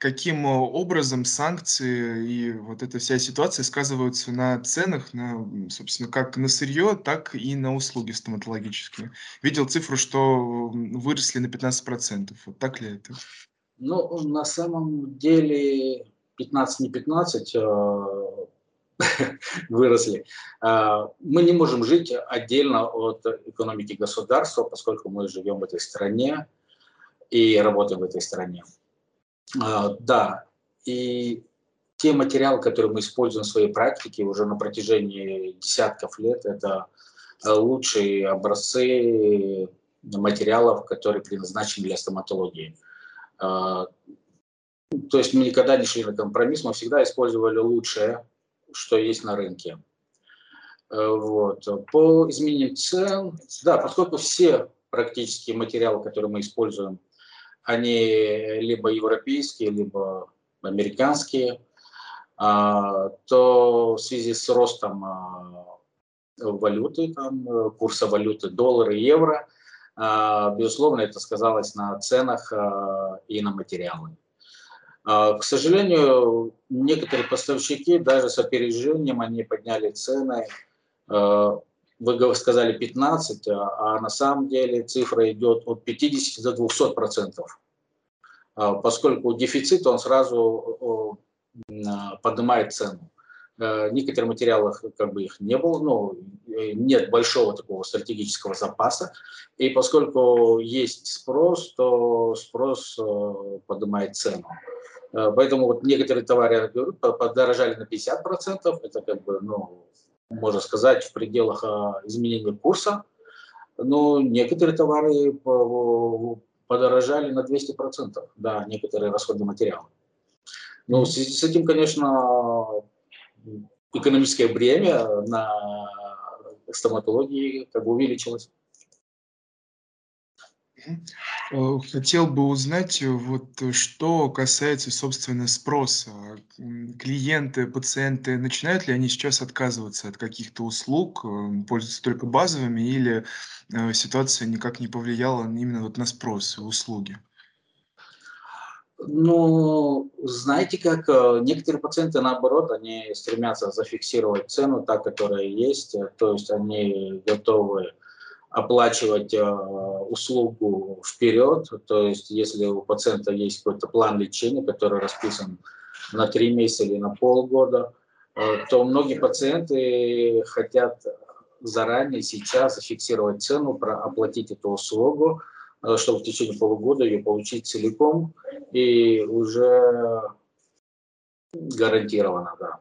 каким образом санкции и вот эта вся ситуация сказываются на ценах, собственно, как на сырье, так и на услуги стоматологические. Видел цифру, что выросли на 15%. Вот так ли это? Ну, на самом деле 15, не 15 выросли. Мы не можем жить отдельно от экономики государства, поскольку мы живем в этой стране и работаем в этой стране. Да, и те материалы, которые мы используем в своей практике уже на протяжении десятков лет, это лучшие образцы материалов, которые предназначены для стоматологии. То есть мы никогда не шли на компромисс, мы всегда использовали лучшее, что есть на рынке. Вот. По изменению цен, да, поскольку все практические материалы, которые мы используем, они либо европейские, либо американские, то в связи с ростом валюты, курса валюты доллара и евро, безусловно, это сказалось на ценах и на материалы. К сожалению, некоторые поставщики даже с опережением они подняли цены. Вы сказали 15, а на самом деле цифра идет от 50 до 200%. Поскольку дефицит, он сразу поднимает цену. В некоторых материалах как бы их не было, но нет большого такого стратегического запаса. И поскольку есть спрос, то спрос поднимает цену. Поэтому вот некоторые товары подорожали на 50%, это как бы, ну, можно сказать, в пределах изменения курса, но некоторые товары подорожали на 200%, да, некоторые расходные материалы. Но в связи с этим, конечно, экономическое бремя на стоматологии как бы увеличилось. Хотел бы узнать, вот, что касается, собственно, спроса. Клиенты, пациенты, начинают ли они сейчас отказываться от каких-то услуг, пользуются только базовыми, или ситуация никак не повлияла именно вот на спрос и услуги? Ну, знаете как, некоторые пациенты, наоборот, они стремятся зафиксировать цену, та, которая есть, то есть они готовы оплачивать услугу вперед, то есть если у пациента есть какой-то план лечения, который расписан на 3 месяца или на полгода, то многие пациенты хотят заранее сейчас зафиксировать цену, оплатить эту услугу, чтобы в течение полугода ее получить целиком и уже гарантированно, да.